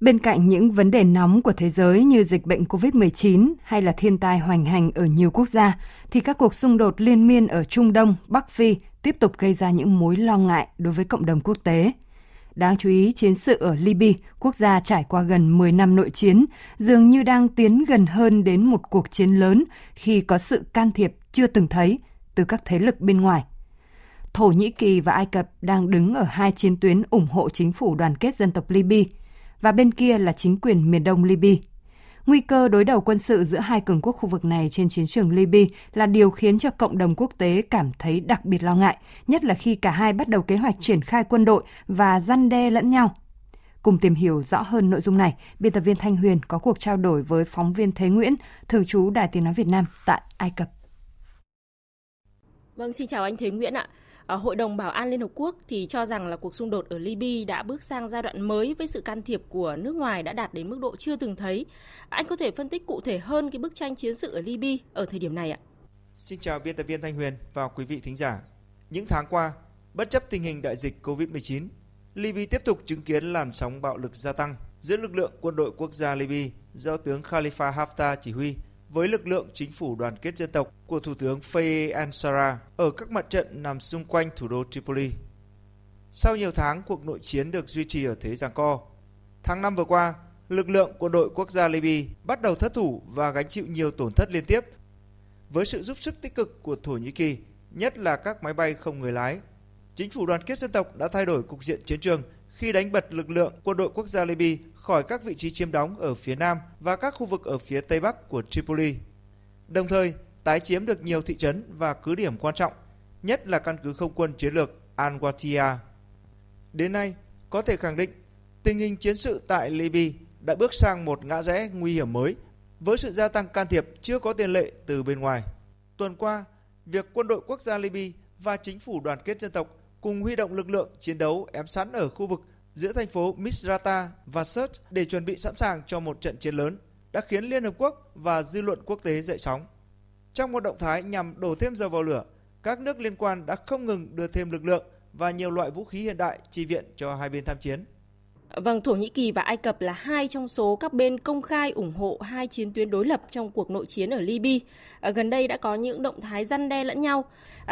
bên cạnh những vấn đề nóng của thế giới như dịch bệnh COVID-19 hay là thiên tai hoành hành ở nhiều quốc gia, thì các cuộc xung đột liên miên ở Trung Đông, Bắc Phi tiếp tục gây ra những mối lo ngại đối với cộng đồng quốc tế. Đáng chú ý, chiến sự ở Libya, quốc gia trải qua gần 10 năm nội chiến, dường như đang tiến gần hơn đến một cuộc chiến lớn khi có sự can thiệp chưa từng thấy từ các thế lực bên ngoài. Thổ Nhĩ Kỳ và Ai Cập đang đứng ở hai chiến tuyến ủng hộ chính phủ đoàn kết dân tộc Libya, và bên kia là chính quyền miền đông Libya. Nguy cơ đối đầu quân sự giữa hai cường quốc khu vực này trên chiến trường Libya là điều khiến cho cộng đồng quốc tế cảm thấy đặc biệt lo ngại, nhất là khi cả hai bắt đầu kế hoạch triển khai quân đội và răn đe lẫn nhau. Cùng tìm hiểu rõ hơn nội dung này, biên tập viên Thanh Huyền có cuộc trao đổi với phóng viên Thế Nguyễn, thường trú Đài Tiếng nói Việt Nam tại Ai Cập. Vâng, xin chào anh Thế Nguyễn ạ. Hội đồng Bảo an Liên Hợp Quốc thì cho rằng là cuộc xung đột ở Libya đã bước sang giai đoạn mới với sự can thiệp của nước ngoài đã đạt đến mức độ chưa từng thấy. Anh có thể phân tích cụ thể hơn cái bức tranh chiến sự ở Libya ở thời điểm này ạ? Xin chào biên tập viên Thanh Huyền và quý vị thính giả. Những tháng qua, bất chấp tình hình đại dịch COVID-19, Libya tiếp tục chứng kiến làn sóng bạo lực gia tăng giữa lực lượng quân đội quốc gia Libya do tướng Khalifa Haftar chỉ huy với lực lượng chính phủ đoàn kết dân tộc của Thủ tướng Fayez Ansarra ở các mặt trận nằm xung quanh thủ đô Tripoli. Sau nhiều tháng, cuộc nội chiến được duy trì ở thế giằng co. Tháng 5 vừa qua, lực lượng quân đội quốc gia Libya bắt đầu thất thủ và gánh chịu nhiều tổn thất liên tiếp. Với sự giúp sức tích cực của Thổ Nhĩ Kỳ, nhất là các máy bay không người lái, chính phủ đoàn kết dân tộc đã thay đổi cục diện chiến trường khi đánh bật lực lượng quân đội quốc gia Libya khỏi các vị trí chiếm đóng ở phía nam và các khu vực ở phía tây bắc của Tripoli, đồng thời tái chiếm được nhiều thị trấn và cứ điểm quan trọng, nhất là căn cứ không quân chiến lược Al-Watiya. Đến nay, có thể khẳng định tình hình chiến sự tại Libya đã bước sang một ngã rẽ nguy hiểm mới với sự gia tăng can thiệp chưa có tiền lệ từ bên ngoài. Tuần qua, việc quân đội quốc gia Libya và chính phủ đoàn kết dân tộc cùng huy động lực lượng chiến đấu ém sẵn ở khu vực giữa thành phố Misrata và Sirte để chuẩn bị sẵn sàng cho một trận chiến lớn đã khiến Liên Hợp Quốc và dư luận quốc tế dậy sóng. Trong một động thái nhằm đổ thêm dầu vào lửa, các nước liên quan đã không ngừng đưa thêm lực lượng và nhiều loại vũ khí hiện đại chi viện cho hai bên tham chiến. Vâng, Thổ Nhĩ Kỳ và Ai Cập là hai trong số các bên công khai ủng hộ hai chiến tuyến đối lập trong cuộc nội chiến ở Libya. Gần đây đã có những động thái răn đe lẫn nhau.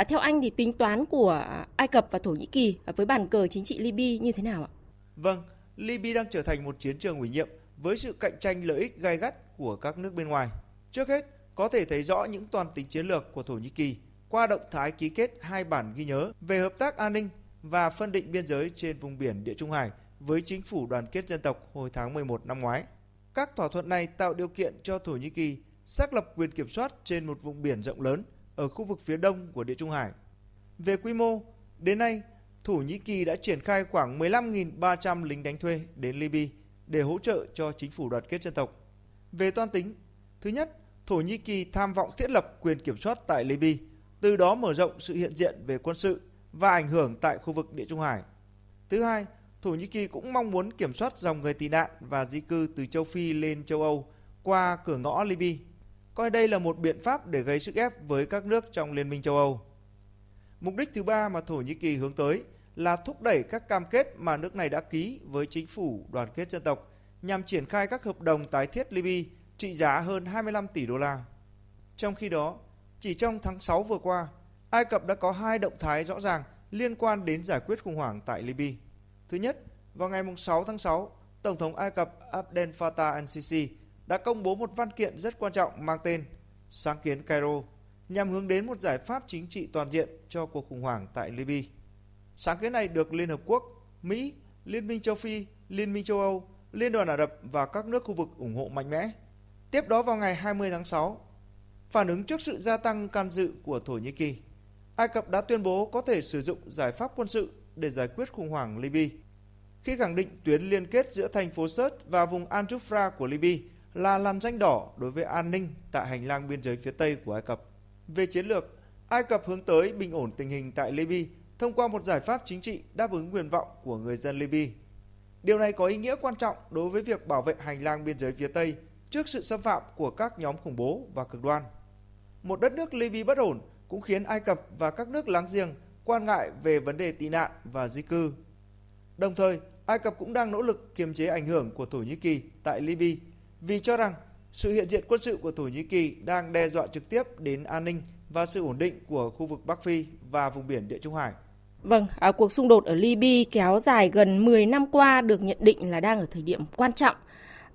Theo anh thì tính toán của Ai Cập và Thổ Nhĩ Kỳ với bàn cờ chính trị Libya như thế nào ạ? Vâng, Libya đang trở thành một chiến trường ủy nhiệm với sự cạnh tranh lợi ích gay gắt của các nước bên ngoài. Trước hết, có thể thấy rõ những toàn tính chiến lược của Thổ Nhĩ Kỳ qua động thái ký kết hai bản ghi nhớ về hợp tác an ninh và phân định biên giới trên vùng biển Địa Trung Hải với chính phủ đoàn kết dân tộc hồi tháng 11 năm ngoái. Các thỏa thuận này tạo điều kiện cho Thổ Nhĩ Kỳ xác lập quyền kiểm soát trên một vùng biển rộng lớn ở khu vực phía đông của Địa Trung Hải. Về quy mô, đến nay, Thổ Nhĩ Kỳ đã triển khai khoảng 15.300 lính đánh thuê đến Libya để hỗ trợ cho chính phủ đoàn kết dân tộc. Về toan tính, thứ nhất, Thổ Nhĩ Kỳ tham vọng thiết lập quyền kiểm soát tại Libya, từ đó mở rộng sự hiện diện về quân sự và ảnh hưởng tại khu vực Địa Trung Hải. Thứ hai, Thổ Nhĩ Kỳ cũng mong muốn kiểm soát dòng người tị nạn và di cư từ châu Phi lên châu Âu qua cửa ngõ Libya, coi đây là một biện pháp để gây sức ép với các nước trong Liên minh châu Âu. Mục đích thứ ba mà Thổ Nhĩ Kỳ hướng tới là thúc đẩy các cam kết mà nước này đã ký với chính phủ đoàn kết dân tộc nhằm triển khai các hợp đồng tái thiết Libya trị giá hơn 25 tỷ đô la. Trong khi đó, chỉ trong tháng 6 vừa qua, Ai Cập đã có hai động thái rõ ràng liên quan đến giải quyết khủng hoảng tại Libya. Thứ nhất, vào ngày 6 tháng 6, Tổng thống Ai Cập Abdel Fattah al-Sisi đã công bố một văn kiện rất quan trọng mang tên Sáng kiến Cairo nhằm hướng đến một giải pháp chính trị toàn diện cho cuộc khủng hoảng tại Libya. Sáng kiến này được Liên Hợp Quốc, Mỹ, Liên minh châu Phi, Liên minh châu Âu, Liên đoàn Ả Rập và các nước khu vực ủng hộ mạnh mẽ. Tiếp đó vào ngày 20 tháng 6, phản ứng trước sự gia tăng can dự của Thổ Nhĩ Kỳ, Ai Cập đã tuyên bố có thể sử dụng giải pháp quân sự để giải quyết khủng hoảng Libya, khi khẳng định tuyến liên kết giữa thành phố Sirte và vùng Anjufra của Libya là lằn ranh đỏ đối với an ninh tại hành lang biên giới phía Tây của Ai Cập. Về chiến lược, Ai Cập hướng tới bình ổn tình hình tại Libya thông qua một giải pháp chính trị đáp ứng nguyện vọng của người dân Libya. Điều này có ý nghĩa quan trọng đối với việc bảo vệ hành lang biên giới phía Tây trước sự xâm phạm của các nhóm khủng bố và cực đoan. Một đất nước Libya bất ổn cũng khiến Ai Cập và các nước láng giềng quan ngại về vấn đề tị nạn và di cư. Đồng thời, Ai Cập cũng đang nỗ lực kiềm chế ảnh hưởng của Thổ Nhĩ Kỳ tại Libya vì cho rằng sự hiện diện quân sự của Thổ Nhĩ Kỳ đang đe dọa trực tiếp đến an ninh và sự ổn định của khu vực Bắc Phi và vùng biển Địa Trung Hải. Vâng, cuộc xung đột ở Libya kéo dài gần 10 năm qua được nhận định là đang ở thời điểm quan trọng,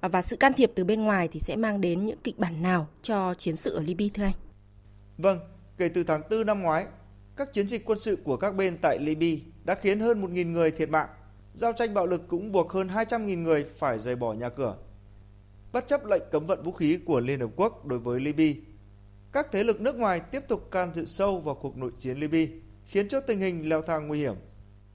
và sự can thiệp từ bên ngoài thì sẽ mang đến những kịch bản nào cho chiến sự ở Libya thưa anh? Vâng, kể từ tháng 4 năm ngoái, các chiến dịch quân sự của các bên tại Libya đã khiến hơn 1.000 người thiệt mạng. Giao tranh bạo lực cũng buộc hơn 200.000 người phải rời bỏ nhà cửa. Bất chấp lệnh cấm vận vũ khí của Liên Hợp Quốc đối với Libya, các thế lực nước ngoài tiếp tục can dự sâu vào cuộc nội chiến Libya, khiến cho tình hình leo thang nguy hiểm.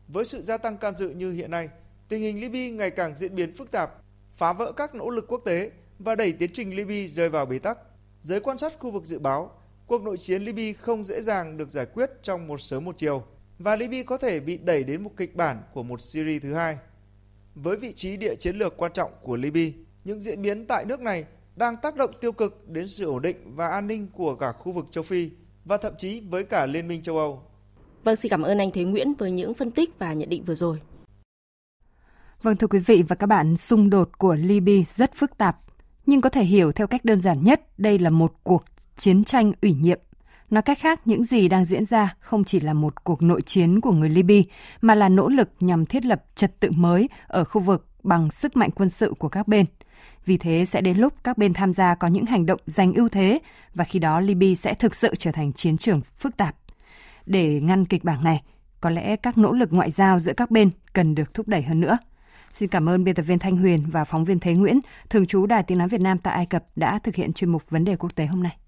Với sự gia tăng can dự như hiện nay, tình hình Libya ngày càng diễn biến phức tạp, phá vỡ các nỗ lực quốc tế và đẩy tiến trình Libya rơi vào bế tắc. Giới quan sát khu vực dự báo, cuộc nội chiến Libya không dễ dàng được giải quyết trong một sớm một chiều và Libya có thể bị đẩy đến một kịch bản của một series thứ hai. Với vị trí địa chiến lược quan trọng của Libya, những diễn biến tại nước này đang tác động tiêu cực đến sự ổn định và an ninh của cả khu vực châu Phi và thậm chí với cả Liên minh châu Âu. Vâng, xin cảm ơn anh Thế Nguyễn với những phân tích và nhận định vừa rồi. Vâng, thưa quý vị và các bạn, xung đột của Libya rất phức tạp, nhưng có thể hiểu theo cách đơn giản nhất, đây là một cuộc chiến tranh ủy nhiệm. Nói cách khác, những gì đang diễn ra không chỉ là một cuộc nội chiến của người Libya, mà là nỗ lực nhằm thiết lập trật tự mới ở khu vực bằng sức mạnh quân sự của các bên. Vì thế sẽ đến lúc các bên tham gia có những hành động giành ưu thế và khi đó Libya sẽ thực sự trở thành chiến trường phức tạp. Để ngăn kịch bản này, có lẽ các nỗ lực ngoại giao giữa các bên cần được thúc đẩy hơn nữa. Xin cảm ơn biên tập viên Thanh Huyền và phóng viên Thế Nguyễn, thường trú Đài Tiếng Nói Việt Nam tại Ai Cập đã thực hiện chuyên mục Vấn đề Quốc tế hôm nay.